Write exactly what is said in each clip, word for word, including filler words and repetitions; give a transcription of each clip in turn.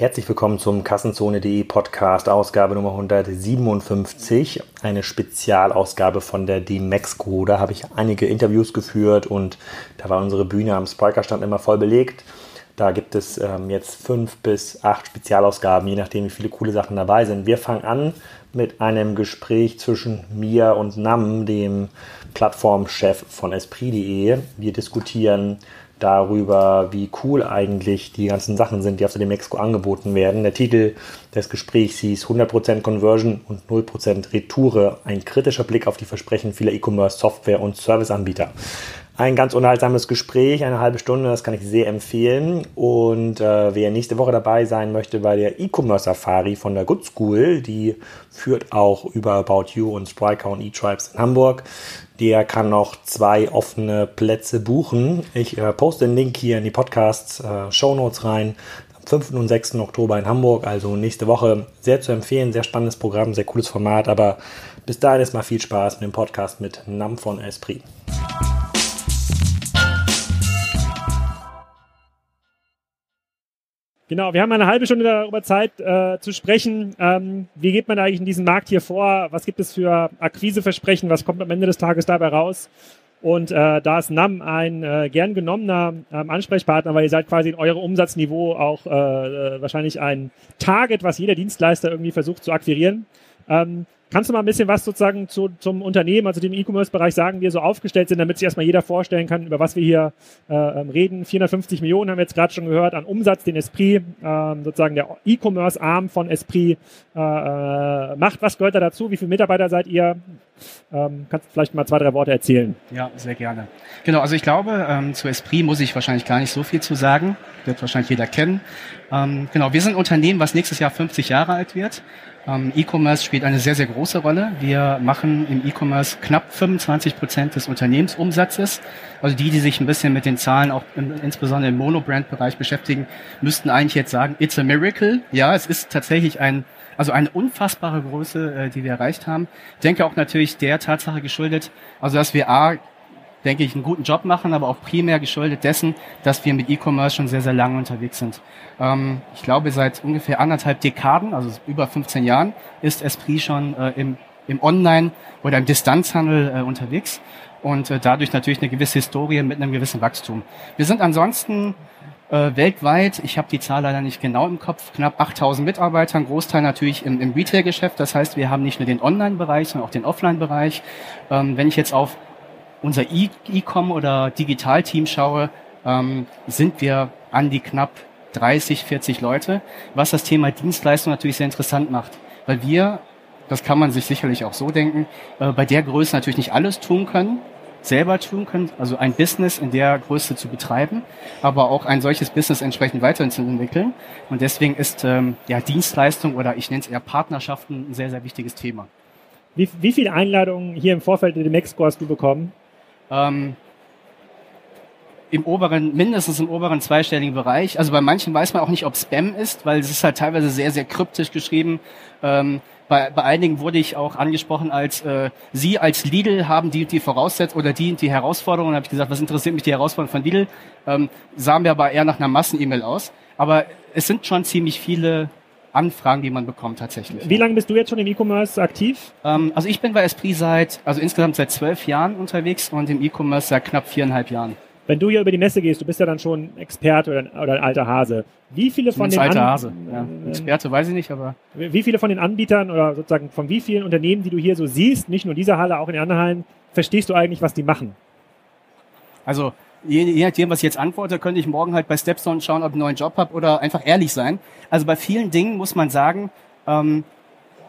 Herzlich willkommen zum Kassenzone.de Podcast, Ausgabe Nummer hundertsiebenundfünfzig, eine Spezialausgabe von der D M E X C O. Da habe ich einige Interviews geführt und da war unsere Bühne am Spryker-Stand immer voll belegt. Da gibt es ähm, jetzt fünf bis acht Spezialausgaben, je nachdem wie viele coole Sachen dabei sind. Wir fangen an mit einem Gespräch zwischen mir und Nam, dem Plattformchef von Esprit.de. Wir diskutieren darüber, wie cool eigentlich die ganzen Sachen sind, die auf der D M E X C O angeboten werden. Der Titel des Gesprächs hieß hundert Prozent Conversion und null Prozent Retoure. Ein kritischer Blick auf die Versprechen vieler E-Commerce, Software und Serviceanbieter. Ein ganz unterhaltsames Gespräch, eine halbe Stunde, das kann ich sehr empfehlen. Und äh, wer nächste Woche dabei sein möchte bei der E-Commerce Safari von der Good School, die führt auch über About You und Spryker und E-Tribes in Hamburg, der kann noch zwei offene Plätze buchen. Ich äh, poste den Link hier in die Podcast-Shownotes äh, rein. Am fünften und sechsten Oktober in Hamburg, also nächste Woche. Sehr zu empfehlen, sehr spannendes Programm, sehr cooles Format. Aber bis dahin ist mal viel Spaß mit dem Podcast mit Nam von Esprit. Genau, wir haben eine halbe Stunde darüber Zeit äh, zu sprechen. Ähm, wie geht man eigentlich in diesen Markt hier vor? Was gibt es für Akquiseversprechen? Was kommt am Ende des Tages dabei raus? Und äh, da ist Nam ein äh, gern genommener ähm, Ansprechpartner, weil ihr seid quasi in eurem Umsatzniveau auch äh, wahrscheinlich ein Target, was jeder Dienstleister irgendwie versucht zu akquirieren. Ähm, kannst du mal ein bisschen was sozusagen zu, zum Unternehmen, also dem E-Commerce-Bereich sagen, wie wir so aufgestellt sind, damit sich erstmal jeder vorstellen kann, über was wir hier äh, reden. vierhundertfünfzig Millionen haben wir jetzt gerade schon gehört an Umsatz, den Esprit, äh, sozusagen der E-Commerce-Arm von Esprit äh, macht. Was gehört da dazu? Wie viele Mitarbeiter seid ihr? Ähm, kannst du vielleicht mal zwei, drei Worte erzählen? Ja, sehr gerne. Genau, also ich glaube, ähm, zu Esprit muss ich wahrscheinlich gar nicht so viel zu sagen. Wird wahrscheinlich jeder kennen. Ähm, genau, wir sind ein Unternehmen, was nächstes Jahr fünfzig Jahre alt wird. Ähm, E-Commerce spielt eine sehr, sehr große Rolle. Wir machen im E-Commerce knapp fünfundzwanzig Prozent des Unternehmensumsatzes. Also die, die sich ein bisschen mit den Zahlen auch im, insbesondere im Monobrand-Bereich beschäftigen, müssten eigentlich jetzt sagen, it's a miracle. Ja, es ist tatsächlich ein Also eine unfassbare Größe, die wir erreicht haben. Ich denke auch natürlich der Tatsache geschuldet, also dass wir A, denke ich, einen guten Job machen, aber auch primär geschuldet dessen, dass wir mit E-Commerce schon sehr, sehr lange unterwegs sind. Ich glaube, seit ungefähr anderthalb Dekaden, also über fünfzehn Jahren, ist Esprit schon im, im Online- oder im Distanzhandel unterwegs und dadurch natürlich eine gewisse Historie mit einem gewissen Wachstum. Wir sind ansonsten weltweit, ich habe die Zahl leider nicht genau im Kopf, knapp achttausend Mitarbeiter, ein Großteil natürlich im, im Retail-Geschäft. Das heißt, wir haben nicht nur den Online-Bereich, sondern auch den Offline-Bereich. Ähm, wenn ich jetzt auf unser E-Com oder Digital-Team schaue, ähm, sind wir an die knapp dreißig, vierzig Leute, was das Thema Dienstleistung natürlich sehr interessant macht, weil wir, das kann man sich sicherlich auch so denken, äh, bei der Größe natürlich nicht alles tun können, selber tun können, also ein Business in der Größe zu betreiben, aber auch ein solches Business entsprechend weiterhin zu entwickeln. Und deswegen ist ähm, ja Dienstleistung oder ich nenne es eher Partnerschaften ein sehr, sehr wichtiges Thema. Wie, wie viele Einladungen hier im Vorfeld der D M E X C O hast du bekommen? Ähm, im oberen, mindestens im oberen zweistelligen Bereich. Also bei manchen weiß man auch nicht, ob Spam ist, weil es ist halt teilweise sehr, sehr kryptisch geschrieben. Ähm, Bei, bei einigen wurde ich auch angesprochen als äh, Sie als Lidl haben die die Voraussetzungen oder die die Herausforderungen. Da habe ich gesagt, was interessiert mich die Herausforderungen von Lidl? Ähm, sahen wir aber eher nach einer Massen-E-Mail aus. Aber es sind schon ziemlich viele Anfragen, die man bekommt tatsächlich. Wie lange bist du jetzt schon im E-Commerce aktiv? Ähm, also ich bin bei Esprit seit also insgesamt seit zwölf Jahren unterwegs und im E-Commerce seit knapp viereinhalb Jahren. Wenn du hier über die Messe gehst, du bist ja dann schon Experte oder, oder ein alter Hase. Wie viele von den alter An- Hase. Ja. Äh, Experte weiß ich nicht, aber wie viele von den Anbietern oder sozusagen von wie vielen Unternehmen, die du hier so siehst, nicht nur in dieser Halle, auch in den anderen Hallen, verstehst du eigentlich, was die machen? Also je, je nachdem, was ich jetzt antworte, könnte ich morgen halt bei StepStone schauen, ob ich einen neuen Job habe oder einfach ehrlich sein. Also bei vielen Dingen muss man sagen, ähm,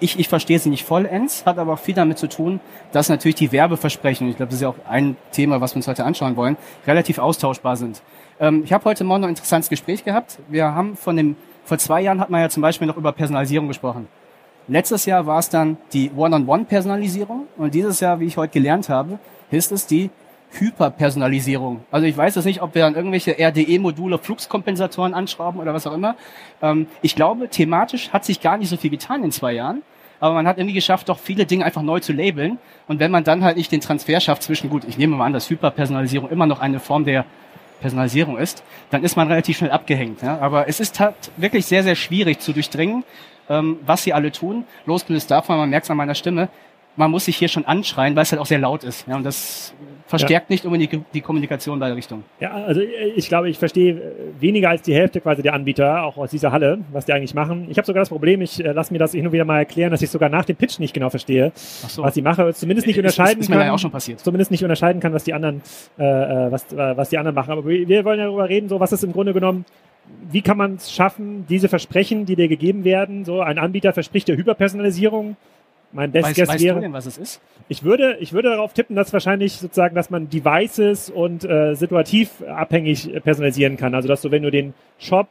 Ich, ich verstehe sie nicht vollends, hat aber auch viel damit zu tun, dass natürlich die Werbeversprechen, und ich glaube, das ist ja auch ein Thema, was wir uns heute anschauen wollen, relativ austauschbar sind. Ähm, ich habe heute Morgen noch ein interessantes Gespräch gehabt. Wir haben von dem, vor zwei Jahren hat man ja zum Beispiel noch über Personalisierung gesprochen. Letztes Jahr war es dann die One-on-One-Personalisierung und dieses Jahr, wie ich heute gelernt habe, ist es die Hyperpersonalisierung. Also ich weiß jetzt nicht, ob wir dann irgendwelche R D E-Module, Fluxkompensatoren anschrauben oder was auch immer. Ähm, ich glaube, thematisch hat sich gar nicht so viel getan in zwei Jahren, aber man hat irgendwie geschafft, doch viele Dinge einfach neu zu labeln. Und wenn man dann halt nicht den Transfer schafft zwischen, gut, ich nehme mal an, dass Hyperpersonalisierung immer noch eine Form der Personalisierung ist, dann ist man relativ schnell abgehängt. Ja? Aber es ist halt wirklich sehr, sehr schwierig zu durchdringen, ähm, was sie alle tun. Losgelöst davon, man merkt es an meiner Stimme, man muss sich hier schon anschreien, weil es halt auch sehr laut ist. Ja? Und das verstärkt ja. nicht unbedingt die, die Kommunikation in beide Richtungen. Ja, also ich glaube, ich verstehe weniger als die Hälfte quasi der Anbieter, auch aus dieser Halle, was die eigentlich machen. Ich habe sogar das Problem, ich äh, lasse mir das hin und wieder mal erklären, dass ich sogar nach dem Pitch nicht genau verstehe, so. was ich mache. Zumindest nicht unterscheiden ist, ist, ist mir kann, auch schon passiert. Zumindest nicht unterscheiden kann, was die anderen, äh, was, äh, was die anderen machen. Aber wir, wir wollen ja darüber reden, so was ist im Grunde genommen. Wie kann man es schaffen, diese Versprechen, die dir gegeben werden, so ein Anbieter verspricht der Hyperpersonalisierung. Mein Best Guess weißt wäre, du denn, was es ist? Ich würde, ich würde darauf tippen, dass wahrscheinlich sozusagen, dass man Devices und äh, situativ abhängig personalisieren kann. Also dass du, wenn du den Shop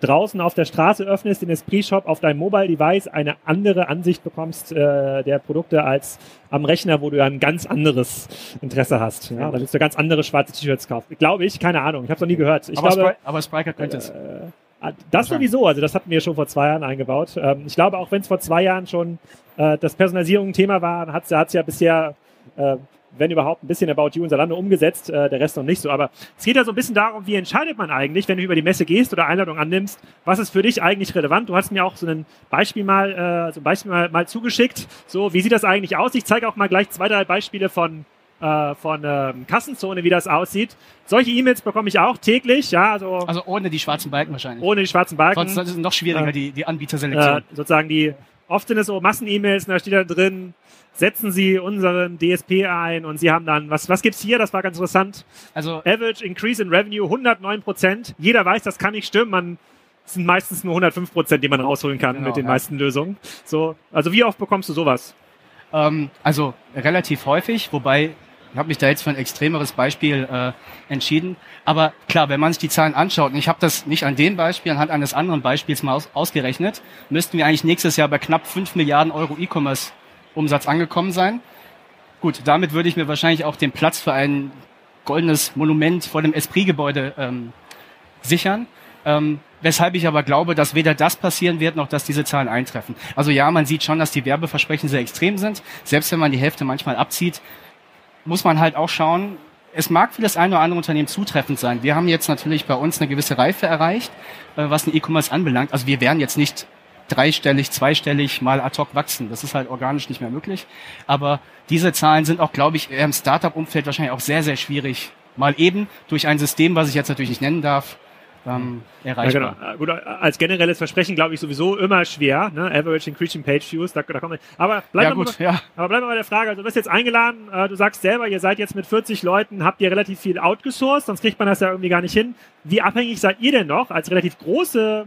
draußen auf der Straße öffnest, den Esprit-Shop auf deinem Mobile-Device eine andere Ansicht bekommst äh, der Produkte als am Rechner, wo du ja ein ganz anderes Interesse hast. Ja? Da willst du ganz andere schwarze T-Shirts kaufen. Glaube ich, keine Ahnung. Ich habe es noch nie gehört. Ich aber, glaube, Spry- aber Spryker könnte es. Äh, Das sowieso, also das hatten wir schon vor zwei Jahren eingebaut. Ich glaube, auch wenn es vor zwei Jahren schon äh, das Personalisierung ein Thema war, hat es ja bisher, äh, wenn überhaupt, ein bisschen About You und Zalando umgesetzt, äh, der Rest noch nicht so. Aber es geht ja so ein bisschen darum, wie entscheidet man eigentlich, wenn du über die Messe gehst oder Einladung annimmst, was ist für dich eigentlich relevant? Du hast mir auch so ein Beispiel mal, äh, so ein Beispiel mal, mal zugeschickt. So, wie sieht das eigentlich aus? Ich zeige auch mal gleich zwei, drei Beispiele von von ähm, Kassenzone, wie das aussieht. Solche E-Mails bekomme ich auch täglich. Ja, also, also ohne die schwarzen Balken wahrscheinlich. Ohne die schwarzen Balken. Sonst ist es noch schwieriger, äh, die, die Anbieterselektion. Äh, sozusagen die, oft sind es so Massen-E-Mails, da steht da drin, setzen Sie unseren D S P ein und Sie haben dann, was, was gibt's hier? Das war ganz interessant. Also Average Increase in Revenue hundertneun Prozent. Jeder weiß, das kann nicht stimmen. Man sind meistens nur hundertfünf Prozent, die man rausholen kann genau, mit den ja. meisten Lösungen. So, also wie oft bekommst du sowas? Ähm, also relativ häufig, wobei ich habe mich da jetzt für ein extremeres Beispiel äh, entschieden. Aber klar, wenn man sich die Zahlen anschaut, und ich habe das nicht an dem Beispiel, anhand eines anderen Beispiels mal aus, ausgerechnet, müssten wir eigentlich nächstes Jahr bei knapp fünf Milliarden Euro E-Commerce-Umsatz angekommen sein. Gut, damit würde ich mir wahrscheinlich auch den Platz für ein goldenes Monument vor dem Esprit-Gebäude ähm, sichern. Ähm, weshalb ich aber glaube, dass weder das passieren wird, noch dass diese Zahlen eintreffen. Also ja, man sieht schon, dass die Werbeversprechen sehr extrem sind. Selbst wenn man die Hälfte manchmal abzieht, muss man halt auch schauen, es mag für das eine oder andere Unternehmen zutreffend sein. Wir haben jetzt natürlich bei uns eine gewisse Reife erreicht, was den E-Commerce anbelangt. Also wir werden jetzt nicht dreistellig, zweistellig mal ad hoc wachsen. Das ist halt organisch nicht mehr möglich. Aber diese Zahlen sind auch, glaube ich, im Startup-Umfeld wahrscheinlich auch sehr, sehr schwierig. Mal eben durch ein System, was ich jetzt natürlich nicht nennen darf, Ähm, erreichbar. Ja, genau. Gut, als generelles Versprechen glaube ich sowieso immer schwer, ne? Average Increasing Page Views, da, da kommen wir. Aber bleiben wir ja, ja. bleib mal bei der Frage, also du bist jetzt eingeladen, äh, du sagst selber, ihr seid jetzt mit vierzig Leuten, habt ihr relativ viel outgesourced, sonst kriegt man das ja irgendwie gar nicht hin. Wie abhängig seid ihr denn noch als relativ große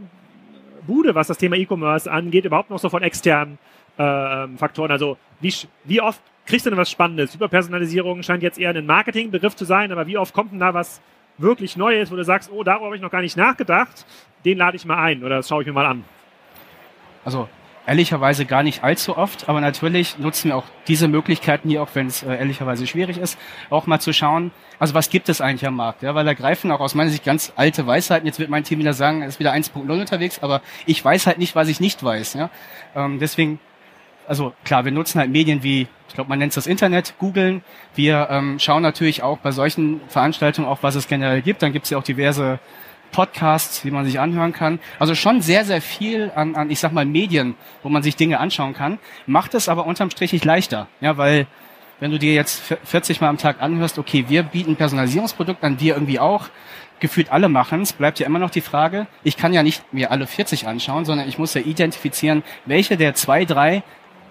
Bude, was das Thema E-Commerce angeht, überhaupt noch so von externen äh, Faktoren? Also wie, wie oft kriegst du denn was Spannendes? Hyperpersonalisierung scheint jetzt eher ein Marketingbegriff zu sein, aber wie oft kommt denn da was wirklich neu ist, wo du sagst, oh, darüber habe ich noch gar nicht nachgedacht, den lade ich mal ein oder das schaue ich mir mal an? Also ehrlicherweise gar nicht allzu oft, aber natürlich nutzen wir auch diese Möglichkeiten hier, auch wenn es äh, ehrlicherweise schwierig ist, auch mal zu schauen, also was gibt es eigentlich am Markt? Ja, weil da greifen auch aus meiner Sicht ganz alte Weisheiten. Jetzt wird mein Team wieder sagen, es ist wieder eins Punkt null unterwegs, aber ich weiß halt nicht, was ich nicht weiß. Ja? Ähm, deswegen, also klar, wir nutzen halt Medien wie, ich glaube, man nennt es das Internet, googeln. Wir ähm, schauen natürlich auch bei solchen Veranstaltungen auch, was es generell gibt. Dann gibt es ja auch diverse Podcasts, die man sich anhören kann. Also schon sehr, sehr viel an, an, ich sag mal, Medien, wo man sich Dinge anschauen kann. Macht es aber unterm Strich nicht leichter. Ja, weil wenn du dir jetzt vierzig Mal am Tag anhörst, okay, wir bieten Personalisierungsprodukt an, wir irgendwie auch, gefühlt alle machen es, bleibt ja immer noch die Frage, ich kann ja nicht mir alle vierzig anschauen, sondern ich muss ja identifizieren, welche der zwei, drei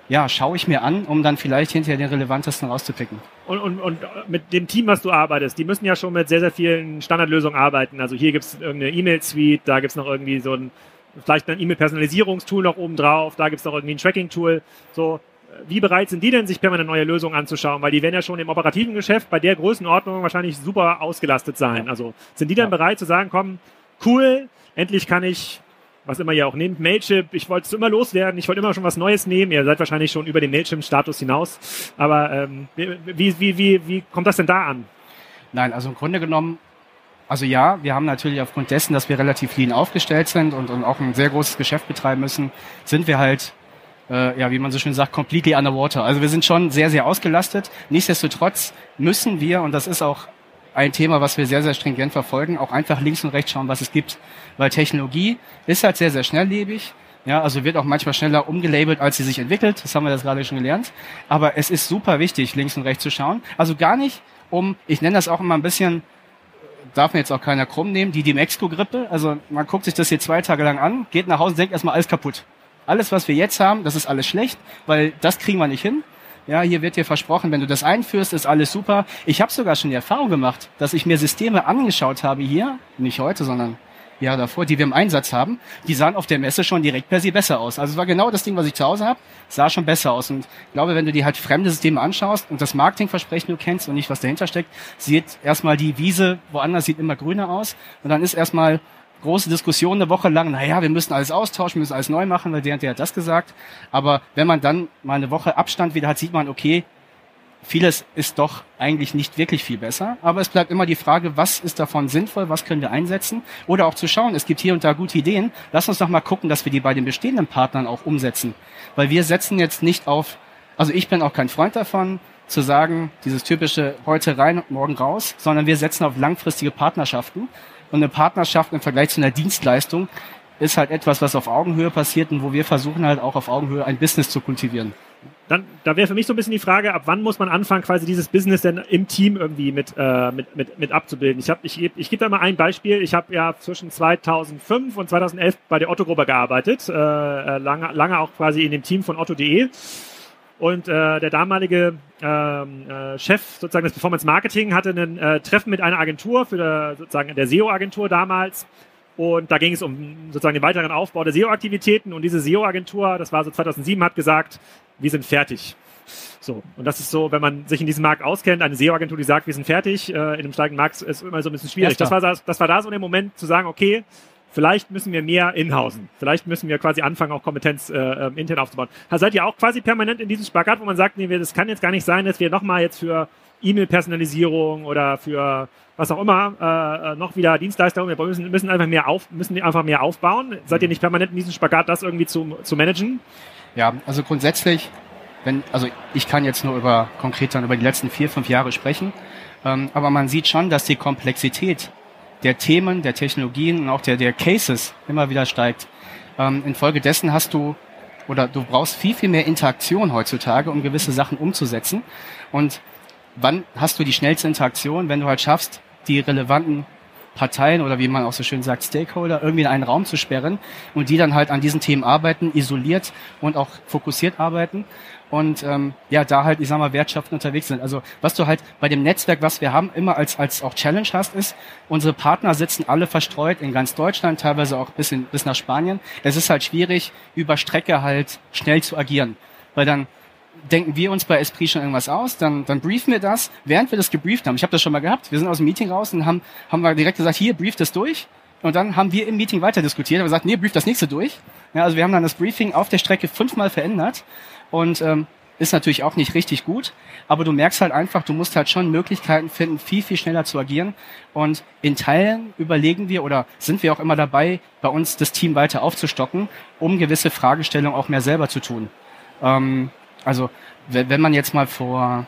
ja, schaue ich mir an, um dann vielleicht hinterher den relevantesten rauszupicken. Und, und, und mit dem Team, was du arbeitest, die müssen ja schon mit sehr, sehr vielen Standardlösungen arbeiten. Also hier gibt es irgendeine E-Mail-Suite, da gibt es noch irgendwie so ein, vielleicht ein E-Mail-Personalisierungstool noch oben drauf, da gibt es noch irgendwie ein Tracking-Tool. So, wie bereit sind die denn, sich permanent neue Lösungen anzuschauen? Weil die werden ja schon im operativen Geschäft bei der Größenordnung wahrscheinlich super ausgelastet sein. Also sind die dann ja. bereit zu sagen, komm, cool, endlich kann ich was immer ihr auch nehmt, Mailchimp, ich wollte es immer loswerden, ich wollte immer schon was Neues nehmen, ihr seid wahrscheinlich schon über den Mailchimp-Status hinaus, aber ähm, wie, wie, wie, wie kommt das denn da an? Nein, also im Grunde genommen, also ja, wir haben natürlich aufgrund dessen, dass wir relativ lean aufgestellt sind und, und auch ein sehr großes Geschäft betreiben müssen, sind wir halt, äh, ja, wie man so schön sagt, completely underwater. Also wir sind schon sehr, sehr ausgelastet, nichtsdestotrotz müssen wir, und das ist auch ein Thema, was wir sehr, sehr stringent verfolgen, auch einfach links und rechts schauen, was es gibt. Weil Technologie ist halt sehr, sehr schnelllebig. Ja, also wird auch manchmal schneller umgelabelt, als sie sich entwickelt. Das haben wir das gerade schon gelernt. Aber es ist super wichtig, links und rechts zu schauen. Also gar nicht um, ich nenne das auch immer ein bisschen, darf mir jetzt auch keiner krumm nehmen, die D M E X C O-Grippe. Also man guckt sich das hier zwei Tage lang an, geht nach Hause und denkt erstmal, alles kaputt. Alles, was wir jetzt haben, das ist alles schlecht, weil das kriegen wir nicht hin. Ja, hier wird dir versprochen, wenn du das einführst, ist alles super. Ich habe sogar schon die Erfahrung gemacht, dass ich mir Systeme angeschaut habe hier, nicht heute, sondern Jahre davor, die wir im Einsatz haben, die sahen auf der Messe schon direkt per se besser aus. Also es war genau das Ding, was ich zu Hause habe, sah schon besser aus. Und ich glaube, wenn du dir halt fremde Systeme anschaust und das Marketingversprechen nur kennst und nicht, was dahinter steckt, sieht erstmal die Wiese woanders, sieht immer grüner aus. Und dann ist erstmal große Diskussion eine Woche lang, naja, wir müssen alles austauschen, wir müssen alles neu machen, weil der und der hat das gesagt. Aber wenn man dann mal eine Woche Abstand wieder hat, sieht man, okay, vieles ist doch eigentlich nicht wirklich viel besser, aber es bleibt immer die Frage, was ist davon sinnvoll, was können wir einsetzen oder auch zu schauen, es gibt hier und da gute Ideen, lass uns doch mal gucken, dass wir die bei den bestehenden Partnern auch umsetzen, weil wir setzen jetzt nicht auf, also ich bin auch kein Freund davon, zu sagen, dieses typische heute rein und morgen raus, sondern wir setzen auf langfristige Partnerschaften und eine Partnerschaft im Vergleich zu einer Dienstleistung ist halt etwas, was auf Augenhöhe passiert und wo wir versuchen halt auch auf Augenhöhe ein Business zu kultivieren. Dann, da wäre für mich so ein bisschen die Frage, ab wann muss man anfangen, quasi dieses Business denn im Team irgendwie mit, äh, mit, mit, mit abzubilden? Ich, ich, ich, ich gebe da mal ein Beispiel. Ich habe ja zwischen zweitausendfünf und zweitausendelf bei der Otto Gruppe gearbeitet, äh, lange, lange auch quasi in dem Team von Otto Punkt de. Und äh, der damalige ähm, äh, Chef sozusagen des Performance Marketing hatte ein äh, Treffen mit einer Agentur, für der, sozusagen der S E O-Agentur damals. Und da ging es um sozusagen den weiteren Aufbau der S E O-Aktivitäten. Und diese S E O-Agentur, das war so zweitausendsieben, hat gesagt, wir sind fertig. So. Und das ist so, wenn man sich in diesem Markt auskennt, eine S E O-Agentur, die sagt, wir sind fertig, äh, in dem steigenden Markt ist immer so ein bisschen schwierig. Das war, das war da so der Moment zu sagen, okay, vielleicht müssen wir mehr inhausen. Vielleicht müssen wir quasi anfangen, auch Kompetenz äh, intern aufzubauen. Also seid ihr auch quasi permanent in diesem Spagat, wo man sagt, nee, das kann jetzt gar nicht sein, dass wir nochmal jetzt für E-Mail-Personalisierung oder für was auch immer äh, noch wieder Dienstleister, wir müssen, müssen, einfach mehr auf, müssen einfach mehr aufbauen. Seid ihr nicht permanent in diesem Spagat, das irgendwie zu, zu managen? Ja, also grundsätzlich, wenn, also ich kann jetzt nur über konkret dann über die letzten vier, fünf Jahre sprechen, ähm, aber man sieht schon, dass die Komplexität der Themen, der Technologien und auch der, der Cases immer wieder steigt. Ähm, infolgedessen hast du, oder du brauchst viel, viel mehr Interaktion heutzutage, um gewisse Sachen umzusetzen. Und wann hast du die schnellste Interaktion, wenn du halt schaffst, die relevanten Parteien oder wie man auch so schön sagt, Stakeholder irgendwie in einen Raum zu sperren und die dann halt an diesen Themen arbeiten, isoliert und auch fokussiert arbeiten und ähm, ja, da halt, ich sag mal, Wertschöpfend unterwegs sind. Also was du halt bei dem Netzwerk, was wir haben, immer als als auch Challenge hast, ist, unsere Partner sitzen alle verstreut in ganz Deutschland, teilweise auch bis, in, bis nach Spanien. Es ist halt schwierig, über Strecke halt schnell zu agieren, weil dann denken wir uns bei Esprit schon irgendwas aus, dann, dann briefen wir das, während wir das gebrieft haben. Ich habe das schon mal gehabt. Wir sind aus dem Meeting raus und haben, haben wir direkt gesagt, hier, brief das durch. Und dann haben wir im Meeting weiter diskutiert und gesagt, nee, brief das nächste durch. Ja, also wir haben dann das Briefing auf der Strecke fünfmal verändert und ähm, ist natürlich auch nicht richtig gut. Aber du merkst halt einfach, du musst halt schon Möglichkeiten finden, viel, viel schneller zu agieren. Und in Teilen überlegen wir oder sind wir auch immer dabei, bei uns das Team weiter aufzustocken, um gewisse Fragestellungen auch mehr selber zu tun. Ähm, Also wenn man jetzt mal vor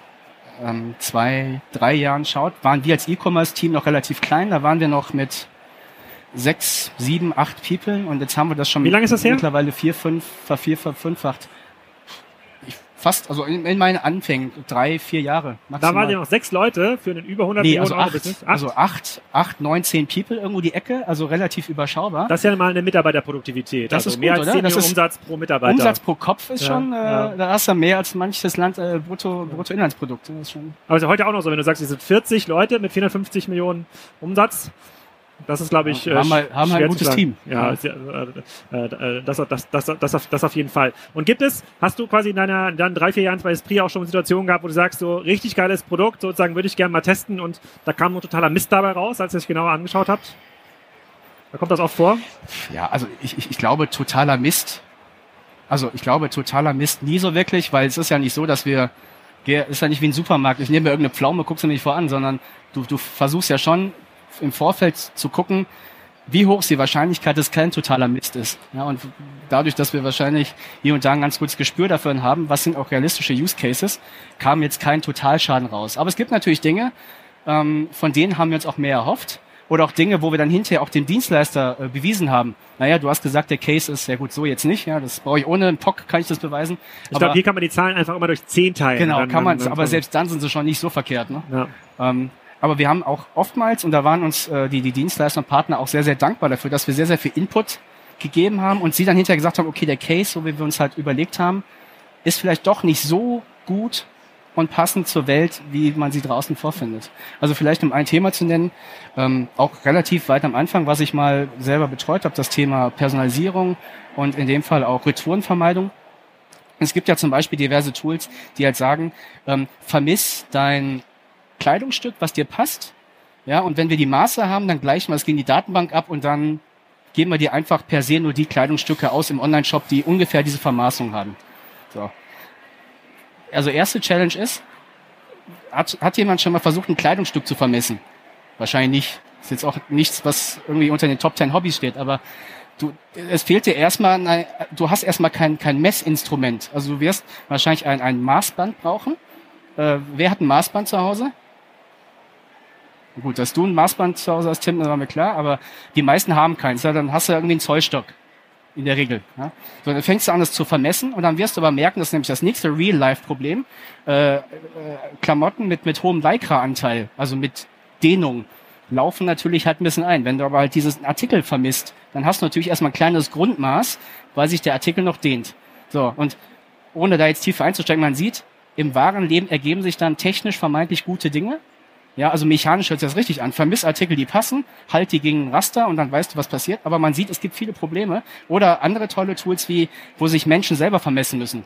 ähm, zwei, drei Jahren schaut, waren wir als E-Commerce-Team noch relativ klein. Da waren wir noch mit sechs, sieben, acht People und jetzt haben wir das schon Wie lange ist das her? Mittlerweile vier, fünf, vier, verfünffacht. Fast, also in, in meinen Anfängen, drei, vier Jahre maximal. Da waren ja noch sechs Leute für einen über hundert nee, Millionen also Euro Business. Acht. Also acht, acht, neun, zehn People irgendwo die Ecke, also relativ überschaubar. Das ist ja mal eine Mitarbeiterproduktivität. Das also ist mehr gut, als zehn Millionen Umsatz pro Mitarbeiter. Umsatz pro Kopf ist ja, schon, äh, ja. Da hast du mehr als manches Land äh, brutto, Bruttoinlandsprodukt. Das ist schon. Aber ist ja heute auch noch so, wenn du sagst, es sind vierzig Leute mit vierhundertfünfzig Millionen Umsatz. Das ist, glaube ich, ja, haben, äh, haben ein gutes Team. Ja, äh, äh, das, das, das, das, das auf jeden Fall. Und gibt es, hast du quasi in deiner, in deinen drei, vier Jahren bei Esprit auch schon Situationen gehabt, wo du sagst, so richtig geiles Produkt, sozusagen würde ich gerne mal testen und da kam nur totaler Mist dabei raus, als ihr euch genauer angeschaut habt? Da kommt das auch vor? Ja, also ich, ich, ich glaube, totaler Mist, also ich glaube, totaler Mist nie so wirklich, weil es ist ja nicht so, dass wir ist ja nicht wie ein Supermarkt, ich nehme mir irgendeine Pflaume, guck's mir nicht voran, sondern du, du versuchst ja schon, im Vorfeld zu gucken, wie hoch ist die Wahrscheinlichkeit, dass kein totaler Mist ist. Ja, und dadurch, dass wir wahrscheinlich hier und da ein ganz gutes Gespür dafür haben, was sind auch realistische Use Cases, kam jetzt kein Totalschaden raus. Aber es gibt natürlich Dinge, ähm, von denen haben wir uns auch mehr erhofft. Oder auch Dinge, wo wir dann hinterher auch dem Dienstleister äh, bewiesen haben. Naja, du hast gesagt, der Case ist, ja gut, so jetzt nicht. Ja, das brauche ich ohne einen P O C, kann ich das beweisen. Ich glaube, hier kann man die Zahlen einfach immer durch zehn teilen. Genau, dann, kann man, aber dann, selbst dann sind sie schon nicht so verkehrt. Ne? Ja. Ähm, aber wir haben auch oftmals, und da waren uns äh, die, die Dienstleister und Partner auch sehr, sehr dankbar dafür, dass wir sehr, sehr viel Input gegeben haben und sie dann hinterher gesagt haben, okay, der Case, so wie wir uns halt überlegt haben, ist vielleicht doch nicht so gut und passend zur Welt, wie man sie draußen vorfindet. Also vielleicht um ein Thema zu nennen, ähm, auch relativ weit am Anfang, was ich mal selber betreut habe, das Thema Personalisierung und in dem Fall auch Retourenvermeidung. Es gibt ja zum Beispiel diverse Tools, die halt sagen, ähm, vermiss dein Kleidungsstück, was dir passt. Ja, und wenn wir die Maße haben, dann gleichen wir es gegen die Datenbank ab und dann geben wir dir einfach per se nur die Kleidungsstücke aus im Online-Shop, die ungefähr diese Vermaßung haben. So. Also erste Challenge ist, hat, hat jemand schon mal versucht, ein Kleidungsstück zu vermessen? Wahrscheinlich nicht. Ist jetzt auch nichts, was irgendwie unter den Top zehn Hobbys steht, aber du, es fehlt dir erstmal, nein, du hast erstmal kein, kein Messinstrument. Also du wirst wahrscheinlich ein, ein Maßband brauchen. Äh, wer hat ein Maßband zu Hause? Gut, dass du ein Maßband zu Hause hast, Tim, das war mir klar, aber die meisten haben keins. Ja, dann hast du irgendwie einen Zollstock. In der Regel. Ja. So, dann fängst du an, das zu vermessen und dann wirst du aber merken, das ist nämlich das nächste Real-Life-Problem, äh, äh, Klamotten mit, mit hohem Lycra-Anteil, also mit Dehnung, laufen natürlich halt ein bisschen ein. Wenn du aber halt diesen Artikel vermisst, dann hast du natürlich erstmal ein kleines Grundmaß, weil sich der Artikel noch dehnt. So, und ohne da jetzt tiefer einzusteigen, man sieht, im wahren Leben ergeben sich dann technisch vermeintlich gute Dinge. Ja, also mechanisch hört sich das richtig an. Vermiss Artikel, die passen, halt die gegen ein Raster und dann weißt du, was passiert. Aber man sieht, es gibt viele Probleme. Oder andere tolle Tools, wie wo sich Menschen selber vermessen müssen.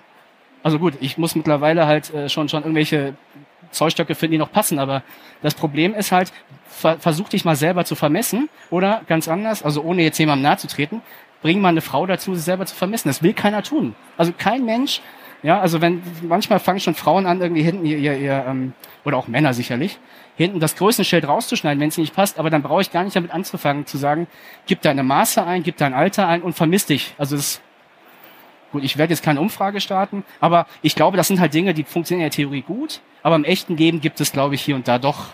Also gut, ich muss mittlerweile halt äh, schon schon irgendwelche Zollstöcke finden, die noch passen. Aber das Problem ist halt, ver- versuch dich mal selber zu vermessen. Oder ganz anders, also ohne jetzt jemandem nahe zu treten, bring mal eine Frau dazu, sich selber zu vermessen. Das will keiner tun. Also kein Mensch. Ja, also wenn, manchmal fangen schon Frauen an, irgendwie hinten ihr, ihr, ihr ähm, oder auch Männer sicherlich, hinten das Größenschild rauszuschneiden, wenn es nicht passt, aber dann brauche ich gar nicht damit anzufangen, zu sagen, gib deine Maße ein, gib dein Alter ein und vermiss dich. Also das, gut, ich werde jetzt keine Umfrage starten, aber ich glaube, das sind halt Dinge, die funktionieren in der Theorie gut, aber im echten Leben gibt es, glaube ich, hier und da doch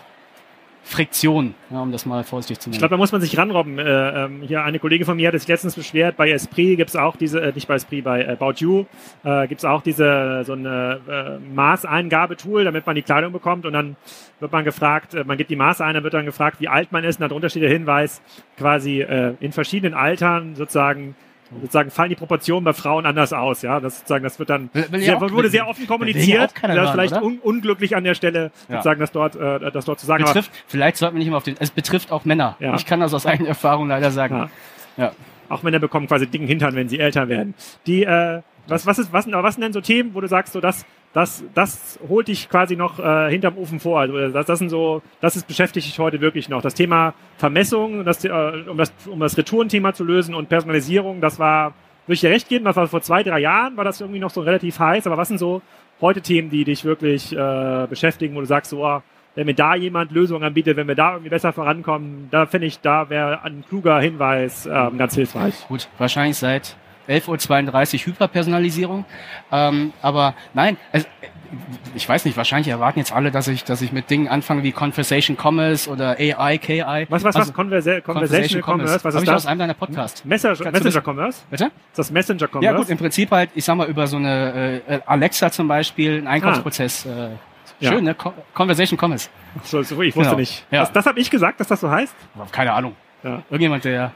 Friktion, ja, um das mal vorsichtig zu nehmen. Ich glaube, da muss man sich ranrobben. Äh, ähm, hier eine Kollegin von mir hat sich letztens beschwert, bei Esprit gibt es auch diese, äh, nicht bei Esprit, bei About You äh, gibt es auch diese so eine äh, Maßeingabe-Tool, damit man die Kleidung bekommt und dann wird man gefragt, äh, man gibt die Maße ein, dann wird dann gefragt, wie alt man ist und darunter steht der Hinweis, quasi äh, in verschiedenen Altern sozusagen Sozusagen fallen die Proportionen bei Frauen anders aus, ja. Das sozusagen, das wird dann sehr, wurde sehr offen kommuniziert. Das ist vielleicht un- unglücklich an der Stelle, ja. sozusagen, das dort, äh, das dort zu sagen. Betrifft, vielleicht sollten wir nicht immer auf den. Es betrifft auch Männer. Ja. Ich kann das aus eigener Erfahrung leider sagen. Ja. Ja. Auch Männer bekommen quasi dicken Hintern, wenn sie älter werden. Die, äh, was, was ist, was, was sind denn so Themen, wo du sagst, so das, das, das holt dich quasi noch äh, hinterm Ofen vor. Also das, das sind so, das ist beschäftigt dich heute wirklich noch. Das Thema Vermessung, das, äh, um das, um das Retourenthema zu lösen und Personalisierung, das war, würde ich dir recht geben, das war vor zwei, drei Jahren, war das irgendwie noch so relativ heiß. Aber was sind so heute Themen, die dich wirklich äh, beschäftigen, wo du sagst, so, oh, wenn mir da jemand Lösungen anbietet, wenn wir da irgendwie besser vorankommen, da finde ich, da wäre ein kluger Hinweis ähm, ganz hilfreich. Gut, wahrscheinlich seit elf Uhr zweiunddreißig Hyperpersonalisierung. Ähm, aber nein, also, ich weiß nicht, wahrscheinlich erwarten jetzt alle, dass ich dass ich mit Dingen anfange wie Conversation Commerce oder A I, K I. Was, was, was? Also, Conversa- Conversation, Conversation Commerce? Commerce. Was ist das? Aus einem deiner Podcasts. Messenger, Messenger Commerce? Bitte? Ist das Messenger Commerce? Ja gut, im Prinzip halt, ich sag mal, über so eine äh, Alexa zum Beispiel, einen Einkaufsprozess. Ah. Äh, schön, ja. Ne? Co- Conversation Commerce. So, ich wusste genau. Nicht. Ja. Das, das habe ich gesagt, dass das so heißt? Keine Ahnung. Ja. Irgendjemand, der...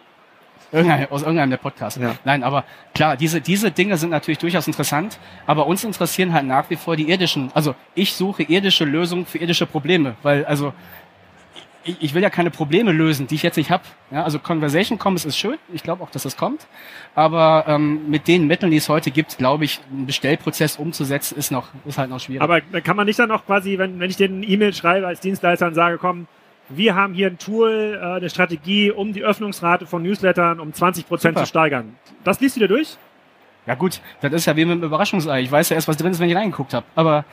Irgendein, aus irgendeinem der Podcasts. Ja. Nein, aber klar, diese diese Dinge sind natürlich durchaus interessant, aber uns interessieren halt nach wie vor die irdischen. Also ich suche irdische Lösungen für irdische Probleme, weil also ich, ich will ja keine Probleme lösen, die ich jetzt nicht habe. Ja, also Conversation Commerce ist schön, ich glaube auch, dass das kommt, aber ähm, mit den Mitteln, die es heute gibt, glaube ich, einen Bestellprozess umzusetzen, ist noch ist halt noch schwierig. Aber kann man nicht dann auch quasi, wenn wenn ich dir eine E-Mail schreibe als Dienstleister und sage, komm, wir haben hier ein Tool, eine Strategie, um die Öffnungsrate von Newslettern um zwanzig Prozent zu steigern. Das liest du dir durch? Ja gut, das ist ja wie mit einem Überraschungsei. Ich weiß ja erst, was drin ist, wenn ich reingeguckt habe. Aber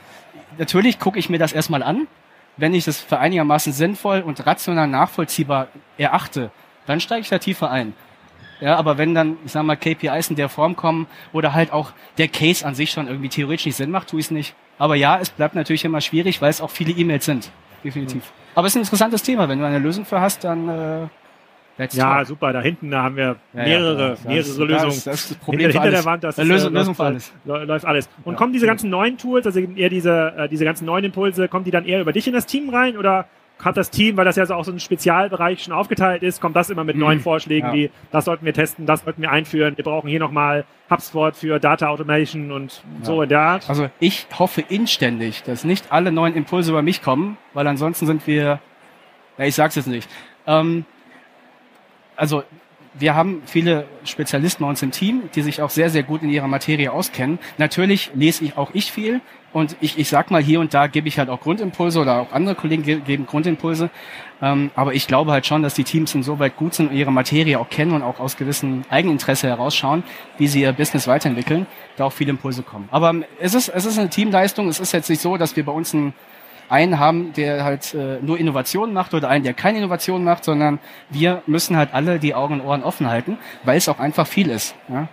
natürlich gucke ich mir das erstmal an. Wenn ich das für einigermaßen sinnvoll und rational nachvollziehbar erachte, dann steige ich da tiefer ein. Ja, aber wenn dann, ich sag mal, K P Is in der Form kommen oder halt auch der Case an sich schon irgendwie theoretisch nicht Sinn macht, tue ich es nicht. Aber ja, es bleibt natürlich immer schwierig, weil es auch viele E-Mails sind. definitiv. Mhm. Aber es ist ein interessantes Thema. Wenn du eine Lösung für hast, dann... Äh, ja, talk. Super. Da hinten da haben wir mehrere, ja, ja, mehrere Lösungen. Das Problem hinter der Wand, das ist Lösung, äh, Lösung für alles. Läuft alles. Und ja, kommen diese ganzen neuen Tools, also eher diese, äh, diese ganzen neuen Impulse, kommen die dann eher über dich in das Team rein oder hat das Team, weil das ja so auch so ein Spezialbereich schon aufgeteilt ist, kommt das immer mit neuen Vorschlägen, ja, wie das sollten wir testen, das sollten wir einführen, wir brauchen hier nochmal HubSpot für Data Automation und ja, so in der Art. Also ich hoffe inständig, dass nicht alle neuen Impulse über mich kommen, weil ansonsten sind wir, ja, ich sag's jetzt nicht, ähm, also wir haben viele Spezialisten bei uns im Team, die sich auch sehr, sehr gut in ihrer Materie auskennen. Natürlich lese ich auch ich viel und ich, ich sag mal, hier und da gebe ich halt auch Grundimpulse oder auch andere Kollegen ge- geben Grundimpulse. Ähm, aber ich glaube halt schon, dass die Teams insoweit gut sind und ihre Materie auch kennen und auch aus gewissem Eigeninteresse herausschauen, wie sie ihr Business weiterentwickeln, da auch viele Impulse kommen. Aber es ist, es ist eine Teamleistung. Es ist jetzt nicht so, dass wir bei uns ein einen haben, der halt äh, nur Innovationen macht oder einen, der keine Innovationen macht, sondern wir müssen halt alle die Augen und Ohren offen halten, weil es auch einfach viel ist. Ja?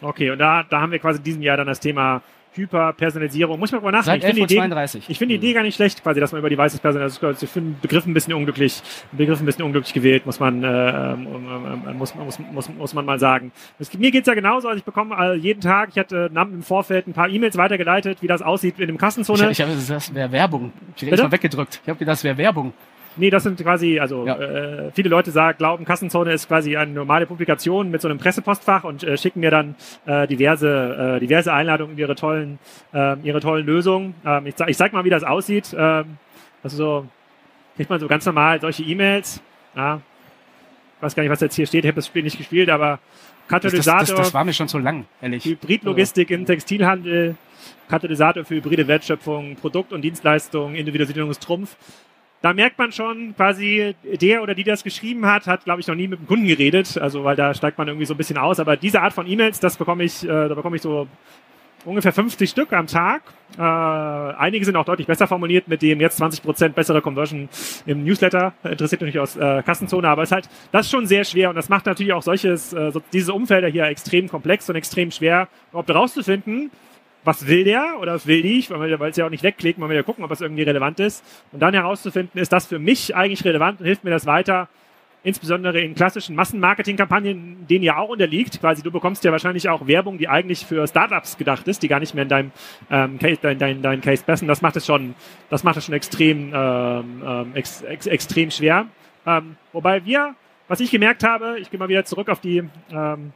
Okay, und da, da haben wir quasi in diesem Jahr dann das Thema Hyperpersonalisierung. Muss man mal nachdenken. Seit elf Uhr zweiunddreißig. Ich finde die Idee gar nicht schlecht, quasi, dass man über die weiße Personalisierung, also ich finde den Begriff ein bisschen unglücklich, Begriff ein bisschen unglücklich gewählt, muss man, äh, muss, muss, muss, muss man mal sagen. Es, mir geht's ja genauso, also ich bekomme jeden Tag, ich hatte im Vorfeld ein paar E-Mails weitergeleitet, wie das aussieht in dem Kassenzone. Ich, ich habe das wäre Werbung. Ich habe mal weggedrückt. Ich habe gedacht, das wäre Werbung. Nee, das sind quasi, also ja. äh, viele Leute sagen, glauben, Kassenzone ist quasi eine normale Publikation mit so einem Pressepostfach und äh, schicken mir dann äh, diverse äh, diverse Einladungen in ihre tollen äh, ihre tollen Lösungen. Ähm, ich, ich sag mal, wie das aussieht. Ähm, also so kriegt man so ganz normal solche E-Mails. Ja. Ich weiß gar nicht, was jetzt hier steht. Ich habe das Spiel nicht gespielt, aber Katalysator. Das, das, das, das war mir schon zu lang, ehrlich. Hybridlogistik also im Textilhandel, Katalysator für hybride Wertschöpfung, Produkt- und Dienstleistungen, Individualisierungstrumpf. Da merkt man schon, quasi der oder die, das geschrieben hat, hat, glaube ich, noch nie mit dem Kunden geredet. Also, weil da steigt man irgendwie so ein bisschen aus. Aber diese Art von E-Mails, das bekomme ich, äh, da bekomme ich so ungefähr fünfzig Stück am Tag. Äh, einige sind auch deutlich besser formuliert, mit dem jetzt zwanzig Prozent bessere Conversion im Newsletter. Interessiert natürlich aus äh, Kassenzone, aber es ist halt, das ist schon sehr schwer. Und das macht natürlich auch solches, äh, so diese Umfelder hier extrem komplex und extrem schwer, überhaupt rauszufinden. Was will der oder was will ich, weil es ja auch nicht wegklicken, man will ja gucken, ob das irgendwie relevant ist. Und dann herauszufinden, ist das für mich eigentlich relevant und hilft mir das weiter, insbesondere in klassischen Massenmarketing-Kampagnen, denen ja auch unterliegt. Quasi, du bekommst ja wahrscheinlich auch Werbung, die eigentlich für Startups gedacht ist, die gar nicht mehr in deinem ähm, Case, dein, dein, dein Case passen. Das macht es schon, das macht es schon extrem, ähm, ex, ex, extrem schwer. Ähm, wobei wir, was ich gemerkt habe, ich gehe mal wieder zurück auf die, ähm,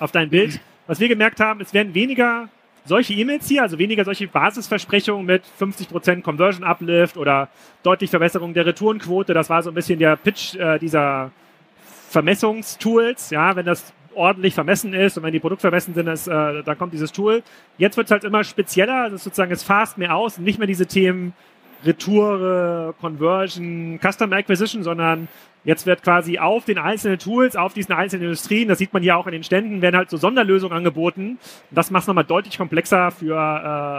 auf dein Bild. Was wir gemerkt haben, es werden weniger solche E-Mails hier, also weniger solche Basisversprechungen mit fünfzig Prozent Conversion Uplift oder deutlich Verbesserung der Retourenquote, das war so ein bisschen der Pitch äh, dieser Vermessungstools, ja, wenn das ordentlich vermessen ist und wenn die Produkte vermessen sind, ist, äh, dann kommt dieses Tool. Jetzt wird es halt immer spezieller, also sozusagen es fasst mehr aus und nicht mehr diese Themen Retoure, Conversion, Customer Acquisition, sondern jetzt wird quasi auf den einzelnen Tools, auf diesen einzelnen Industrien, das sieht man hier auch in den Ständen, werden halt so Sonderlösungen angeboten. Und das macht es nochmal deutlich komplexer für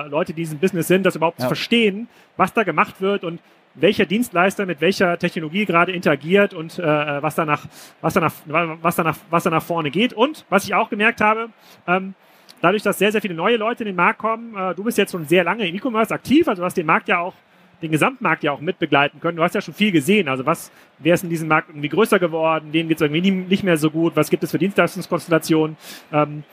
äh, Leute, die in diesem Business sind, das überhaupt ja. zu verstehen, was da gemacht wird und welcher Dienstleister mit welcher Technologie gerade interagiert und äh, was danach, was danach, was danach, was danach vorne geht. Und was ich auch gemerkt habe, ähm, dadurch, dass sehr, sehr viele neue Leute in den Markt kommen, äh, du bist jetzt schon sehr lange im E-Commerce aktiv, also du hast den Markt ja auch den Gesamtmarkt ja auch mitbegleiten können. Du hast ja schon viel gesehen. Also was, wer ist in diesem Markt irgendwie größer geworden? Denen geht's irgendwie nicht mehr so gut. Was gibt es für Dienstleistungskonstellationen? Ähm,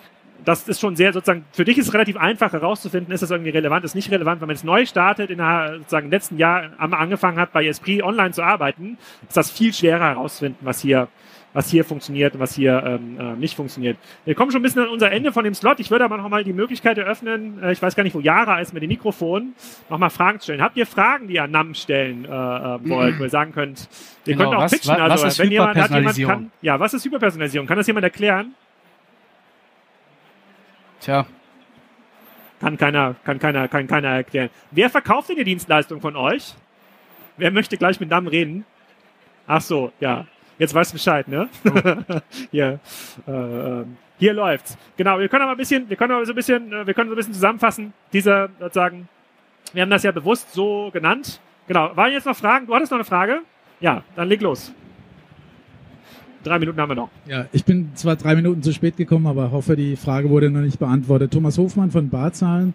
das ist schon sehr sozusagen, für dich ist es relativ einfach herauszufinden, ist das irgendwie relevant, ist nicht relevant. Wenn man jetzt neu startet, in der, sozusagen im letzten Jahr angefangen hat, bei Esprit online zu arbeiten, ist das viel schwerer herauszufinden, was hier was hier funktioniert und was hier ähm, nicht funktioniert. Wir kommen schon ein bisschen an unser Ende von dem Slot. Ich würde aber nochmal die Möglichkeit eröffnen, äh, ich weiß gar nicht, wo Yara ist mit dem Mikrofon, nochmal Fragen zu stellen. Habt ihr Fragen, die ihr an N A M stellen äh, wollt, wo ihr sagen könnt, ihr genau, könnt auch was, pitchen. Was, also, was ist wenn jemand, hat jemand kann, ja, was ist Hyperpersonalisierung? Kann das jemand erklären? Tja. Kann keiner, kann keiner, kann keiner erklären. Wer verkauft denn die Dienstleistung von euch? Wer möchte gleich mit N A M reden? Ach so, ja. Jetzt weißt du Bescheid, ne? Oh. hier, äh, hier läuft's. Genau, wir können aber ein bisschen, wir können aber so ein bisschen, wir können so ein bisschen zusammenfassen. Diese, sozusagen, wir haben das ja bewusst so genannt. Genau. Waren jetzt noch Fragen? Du hattest noch eine Frage? Ja, dann leg los. Drei Minuten haben wir noch. Ja, ich bin zwar drei Minuten zu spät gekommen, aber hoffe, die Frage wurde noch nicht beantwortet. Thomas Hofmann von Barzahlen.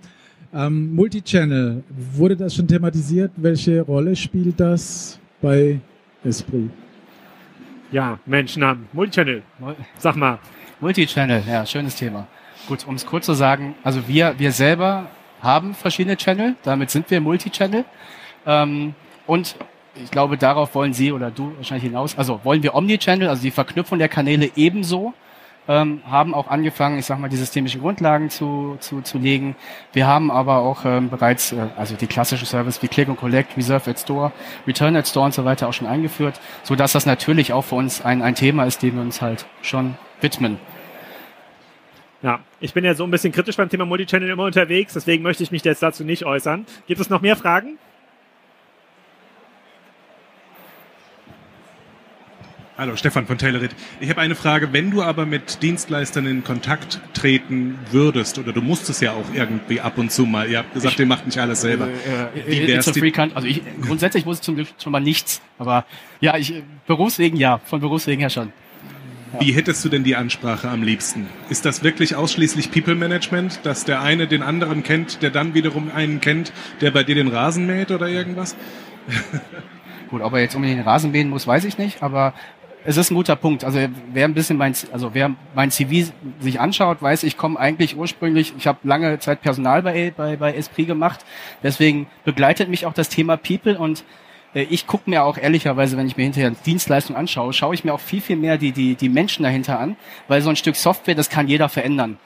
Ähm, Multichannel, wurde das schon thematisiert? Welche Rolle spielt das bei Esprit? Ja, Mensch, na, Multichannel, sag mal. Multichannel, ja, schönes Thema. Gut, um es kurz zu sagen, also wir, wir selber haben verschiedene Channel, damit sind wir Multichannel. Ähm, und ich glaube, darauf wollen Sie oder du wahrscheinlich hinaus, also wollen wir Omnichannel, also die Verknüpfung der Kanäle ebenso, ähm, haben auch angefangen, ich sag mal, die systemischen Grundlagen zu, zu, zu legen. Wir haben aber auch ähm, bereits, äh, also die klassischen Services wie Click and Collect, Reserve at Store, Return at Store und so weiter auch schon eingeführt, so dass das natürlich auch für uns ein, ein Thema ist, dem wir uns halt schon widmen. Ja, ich bin ja so ein bisschen kritisch beim Thema Multichannel immer unterwegs, deswegen möchte ich mich jetzt dazu nicht äußern. Gibt es noch mehr Fragen? Hallo, Stefan von Taylorit. Ich habe eine Frage. Wenn du aber mit Dienstleistern in Kontakt treten würdest, oder du musst es ja auch irgendwie ab und zu mal, ihr habt gesagt, ich, ihr macht nicht alles selber. Äh, äh, Wie wär's it's a free country. Also ich, grundsätzlich muss ich zum Glück schon mal nichts, aber ja, ich, Berufswegen ja, von Berufswegen her schon. Ja. Wie hättest du denn die Ansprache am liebsten? Ist das wirklich ausschließlich People-Management, dass der eine den anderen kennt, der dann wiederum einen kennt, der bei dir den Rasen mäht oder irgendwas? Gut, ob er jetzt unbedingt den Rasen mähen muss, weiß ich nicht, aber es ist ein guter Punkt. Also wer ein bisschen mein, also wer mein C V sich anschaut, weiß, ich komme eigentlich ursprünglich, ich habe lange Zeit Personal bei, bei, bei Esprit gemacht, deswegen begleitet mich auch das Thema People und äh, ich gucke mir auch ehrlicherweise, wenn ich mir hinterher Dienstleistungen anschaue, schaue ich mir auch viel, viel mehr die, die, die Menschen dahinter an, weil so ein Stück Software, das kann jeder verändern.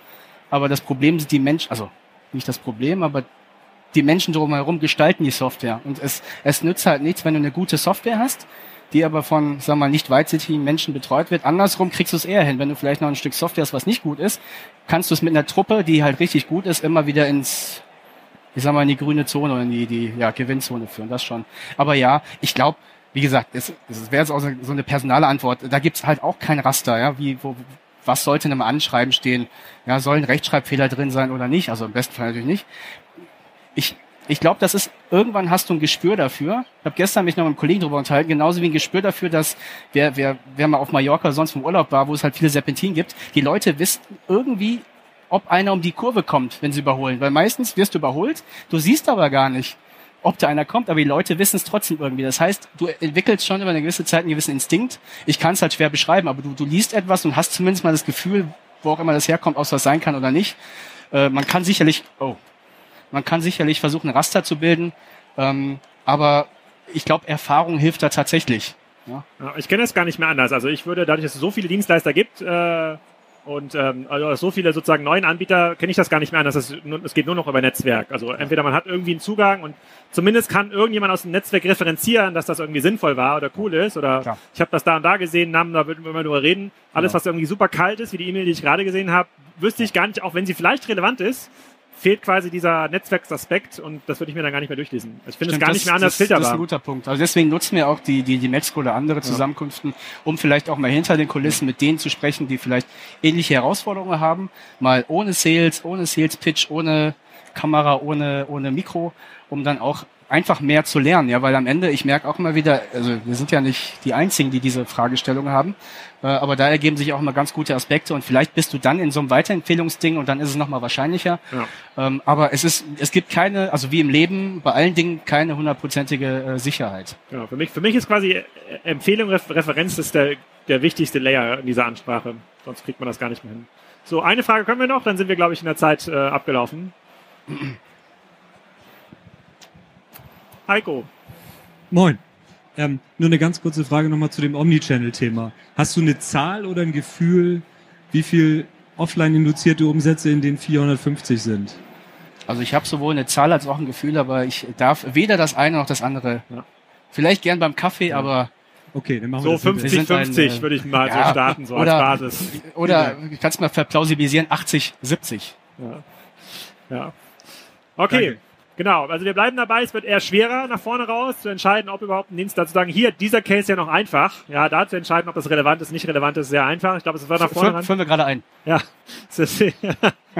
Aber das Problem sind die Menschen, also nicht das Problem, aber die Menschen drumherum gestalten die Software und es, es nützt halt nichts, wenn du eine gute Software hast, die aber von, sagen wir mal, nicht weitsichtigen Menschen betreut wird. Andersrum kriegst du es eher hin. Wenn du vielleicht noch ein Stück Software hast, was nicht gut ist, kannst du es mit einer Truppe, die halt richtig gut ist, immer wieder ins, ich sag mal, in die grüne Zone oder in die, die ja, Gewinnzone führen. Das schon. Aber ja, ich glaube, wie gesagt, das, das wäre jetzt auch so eine personale Antwort. Da gibt's halt auch kein Raster, ja, wie, wo, was sollte in einem Anschreiben stehen? Ja, soll ein Rechtschreibfehler drin sein oder nicht? Also im besten Fall natürlich nicht. Ich, Ich glaube, das ist, irgendwann hast du ein Gespür dafür. Ich habe gestern mich noch mit einem Kollegen drüber unterhalten, genauso wie ein Gespür dafür, dass wer, wer, wer mal auf Mallorca sonst im Urlaub war, wo es halt viele Serpentinen gibt, die Leute wissen irgendwie, ob einer um die Kurve kommt, wenn sie überholen. Weil meistens wirst du überholt, du siehst aber gar nicht, ob da einer kommt, aber die Leute wissen es trotzdem irgendwie. Das heißt, du entwickelst schon über eine gewisse Zeit einen gewissen Instinkt. Ich kann es halt schwer beschreiben, aber du, du liest etwas und hast zumindest mal das Gefühl, wo auch immer das herkommt, ob es was sein kann oder nicht. Äh, man kann sicherlich... oh. Man kann sicherlich versuchen, ein Raster zu bilden, ähm, aber ich glaube, Erfahrung hilft da tatsächlich. Ja? Ich kenne das gar nicht mehr anders. Also ich würde, dadurch, dass es so viele Dienstleister gibt äh, und ähm, also so viele sozusagen neuen Anbieter, kenne ich das gar nicht mehr anders. Es, es geht nur noch über Netzwerk. Also entweder man hat irgendwie einen Zugang und zumindest kann irgendjemand aus dem Netzwerk referenzieren, dass das irgendwie sinnvoll war oder cool ist. Oder klar, ich habe das da und da gesehen, Namen, da würden wir immer drüber reden. Alles, genau, was irgendwie super kalt ist, wie die E-Mail, die ich gerade gesehen habe, wüsste ich gar nicht, auch wenn sie vielleicht relevant ist, fehlt quasi dieser Netzwerksaspekt und das würde ich mir dann gar nicht mehr durchlesen. Ich finde es gar das, nicht mehr anders das, filterbar. Das ist ein guter Punkt. Also deswegen nutzen wir auch die die die Metzko oder andere Zusammenkünften, ja, um vielleicht auch mal hinter den Kulissen mit denen zu sprechen, die vielleicht ähnliche Herausforderungen haben, mal ohne Sales, ohne Sales-Pitch, ohne Kamera, ohne ohne Mikro, um dann auch einfach mehr zu lernen, ja, weil am Ende, ich merke auch immer wieder, also wir sind ja nicht die Einzigen, die diese Fragestellung haben, äh, aber da ergeben sich auch immer ganz gute Aspekte und vielleicht bist du dann in so einem Weiterempfehlungsding und dann ist es nochmal wahrscheinlicher, ja. ähm, aber es ist, es gibt keine, also wie im Leben, bei allen Dingen keine hundertprozentige äh, Sicherheit. Genau, für mich, für mich ist quasi Empfehlung, Referenz ist der, der wichtigste Layer in dieser Ansprache, sonst kriegt man das gar nicht mehr hin. So, eine Frage können wir noch, dann sind wir, glaube ich, in der Zeit äh, abgelaufen. Heiko. Moin. Ähm, nur eine ganz kurze Frage nochmal zu dem Omnichannel-Thema. Hast du eine Zahl oder ein Gefühl, wie viel offline-induzierte Umsätze in den vierhundertfünfzig sind? Also ich habe sowohl eine Zahl als auch ein Gefühl, aber ich darf weder das eine noch das andere. Ja. Vielleicht gern beim Kaffee, ja, aber... Okay, dann machen wir so fünfzig fünfzig, äh, würde ich mal ja, so starten, so oder, als Basis. Oder, ich kann es mal verplausibilisieren, achtzig siebzig. Ja. Ja. Okay. Danke. Genau, also wir bleiben dabei, es wird eher schwerer, nach vorne raus zu entscheiden, ob überhaupt ein Dienstleister zu sagen, hier, dieser Case ist ja noch einfach. Ja, da zu entscheiden, ob das relevant ist, nicht relevant ist, sehr einfach. Ich glaube, es war nach vorne. F- ran. Führen wir gerade ein. Ja,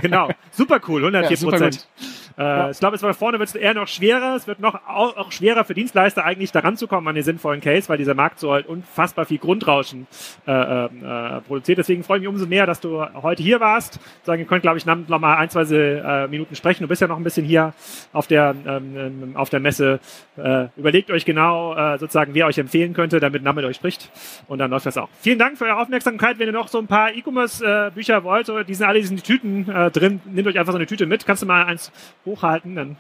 genau. Super cool, hundertvier Prozent. Ja, Äh, ja. Ich glaube, es war vorne wird es eher noch schwerer. Es wird noch auch, auch schwerer für Dienstleister eigentlich daran zu kommen an den sinnvollen Case, weil dieser Markt so halt unfassbar viel Grundrauschen äh, äh, produziert. Deswegen freue ich mich umso mehr, dass du heute hier warst. Sagen, ihr könnt, glaube ich, noch mal ein, zwei äh, Minuten sprechen. Du bist ja noch ein bisschen hier auf der ähm, auf der Messe. Äh, überlegt euch genau äh, sozusagen, wer euch empfehlen könnte, damit Nam mit euch spricht. Und dann läuft das auch. Vielen Dank für eure Aufmerksamkeit. Wenn ihr noch so ein paar E-Commerce-Bücher wollt, die sind alle in die Tüten äh, drin. Nehmt euch einfach so eine Tüte mit. Kannst du mal eins hochhalten? Dann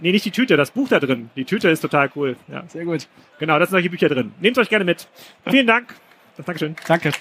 nee, nicht die Tüte, das Buch da drin. Die Tüte ist total cool. Ja. Sehr gut. Genau, da sind solche Bücher drin. Nehmt euch gerne mit. Vielen Dank. Dankeschön. Danke.